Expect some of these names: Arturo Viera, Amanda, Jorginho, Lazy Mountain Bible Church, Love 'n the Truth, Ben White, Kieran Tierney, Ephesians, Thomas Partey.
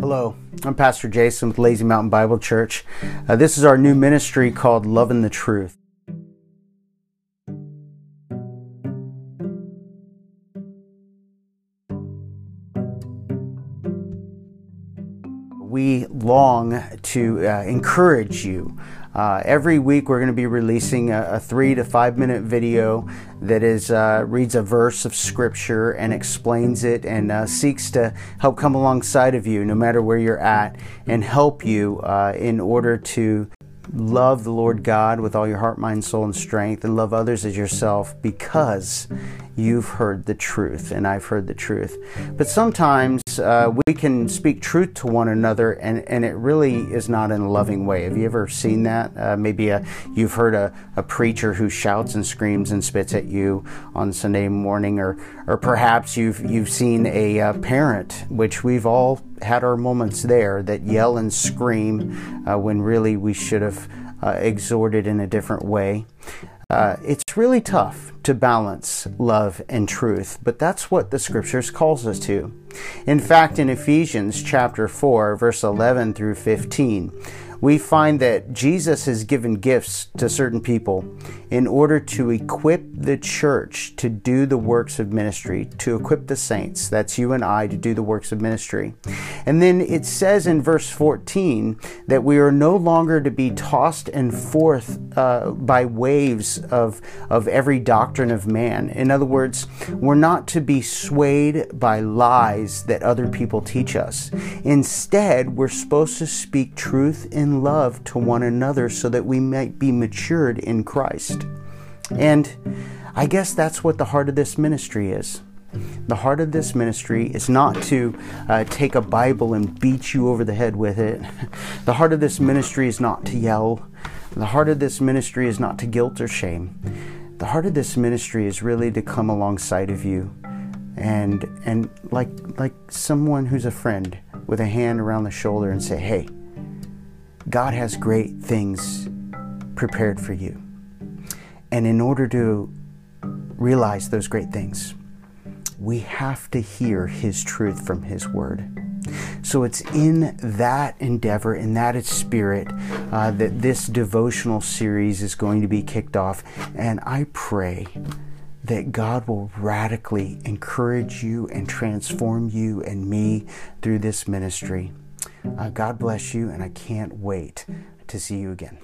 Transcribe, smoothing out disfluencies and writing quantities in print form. Hello, I'm Pastor Jason with Lazy Mountain Bible Church. This is our new ministry called Love 'n the Truth. We long to encourage you. Every week we're going to be releasing a 3 to 5 minute video that reads a verse of scripture and explains it and seeks to help come alongside of you no matter where you're at and help you in order to love the Lord God with all your heart, mind, soul, and strength, and love others as yourself because you've heard the truth and I've heard the truth. But sometimes we can speak truth to one another and it really is not in a loving way. Have you ever seen that? Maybe you've heard a preacher who shouts and screams and spits at you on Sunday morning, or perhaps you've seen a parent, which we've all had our moments there, that yell and scream when really we should have exhorted in a different way. It's really tough to balance love and truth, but that's what the scriptures calls us to. In fact, in Ephesians chapter 4, verse 11 through 15, we find that Jesus has given gifts to certain people in order to equip the church to do the works of ministry, to equip the saints, that's you and I, to do the works of ministry. And then it says in verse 14 that we are no longer to be tossed and forth by waves of every doctrine of man. In other words, we're not to be swayed by lies that other people teach us. Instead, we're supposed to speak truth in love to one another so that we might be matured in Christ. And I guess that's what the heart of this ministry is. The heart of this ministry is not to take a Bible and beat you over the head with it. The heart of this ministry is not to yell. The heart of this ministry is not to guilt or shame. The heart of this ministry is really to come alongside of you and like someone who's a friend, with a hand around the shoulder and say, "Hey, God has great things prepared for you." And in order to realize those great things, we have to hear His truth from His Word. So it's in that endeavor, in that spirit, that this devotional series is going to be kicked off. And I pray that God will radically encourage you and transform you and me through this ministry. God bless you, and I can't wait to see you again.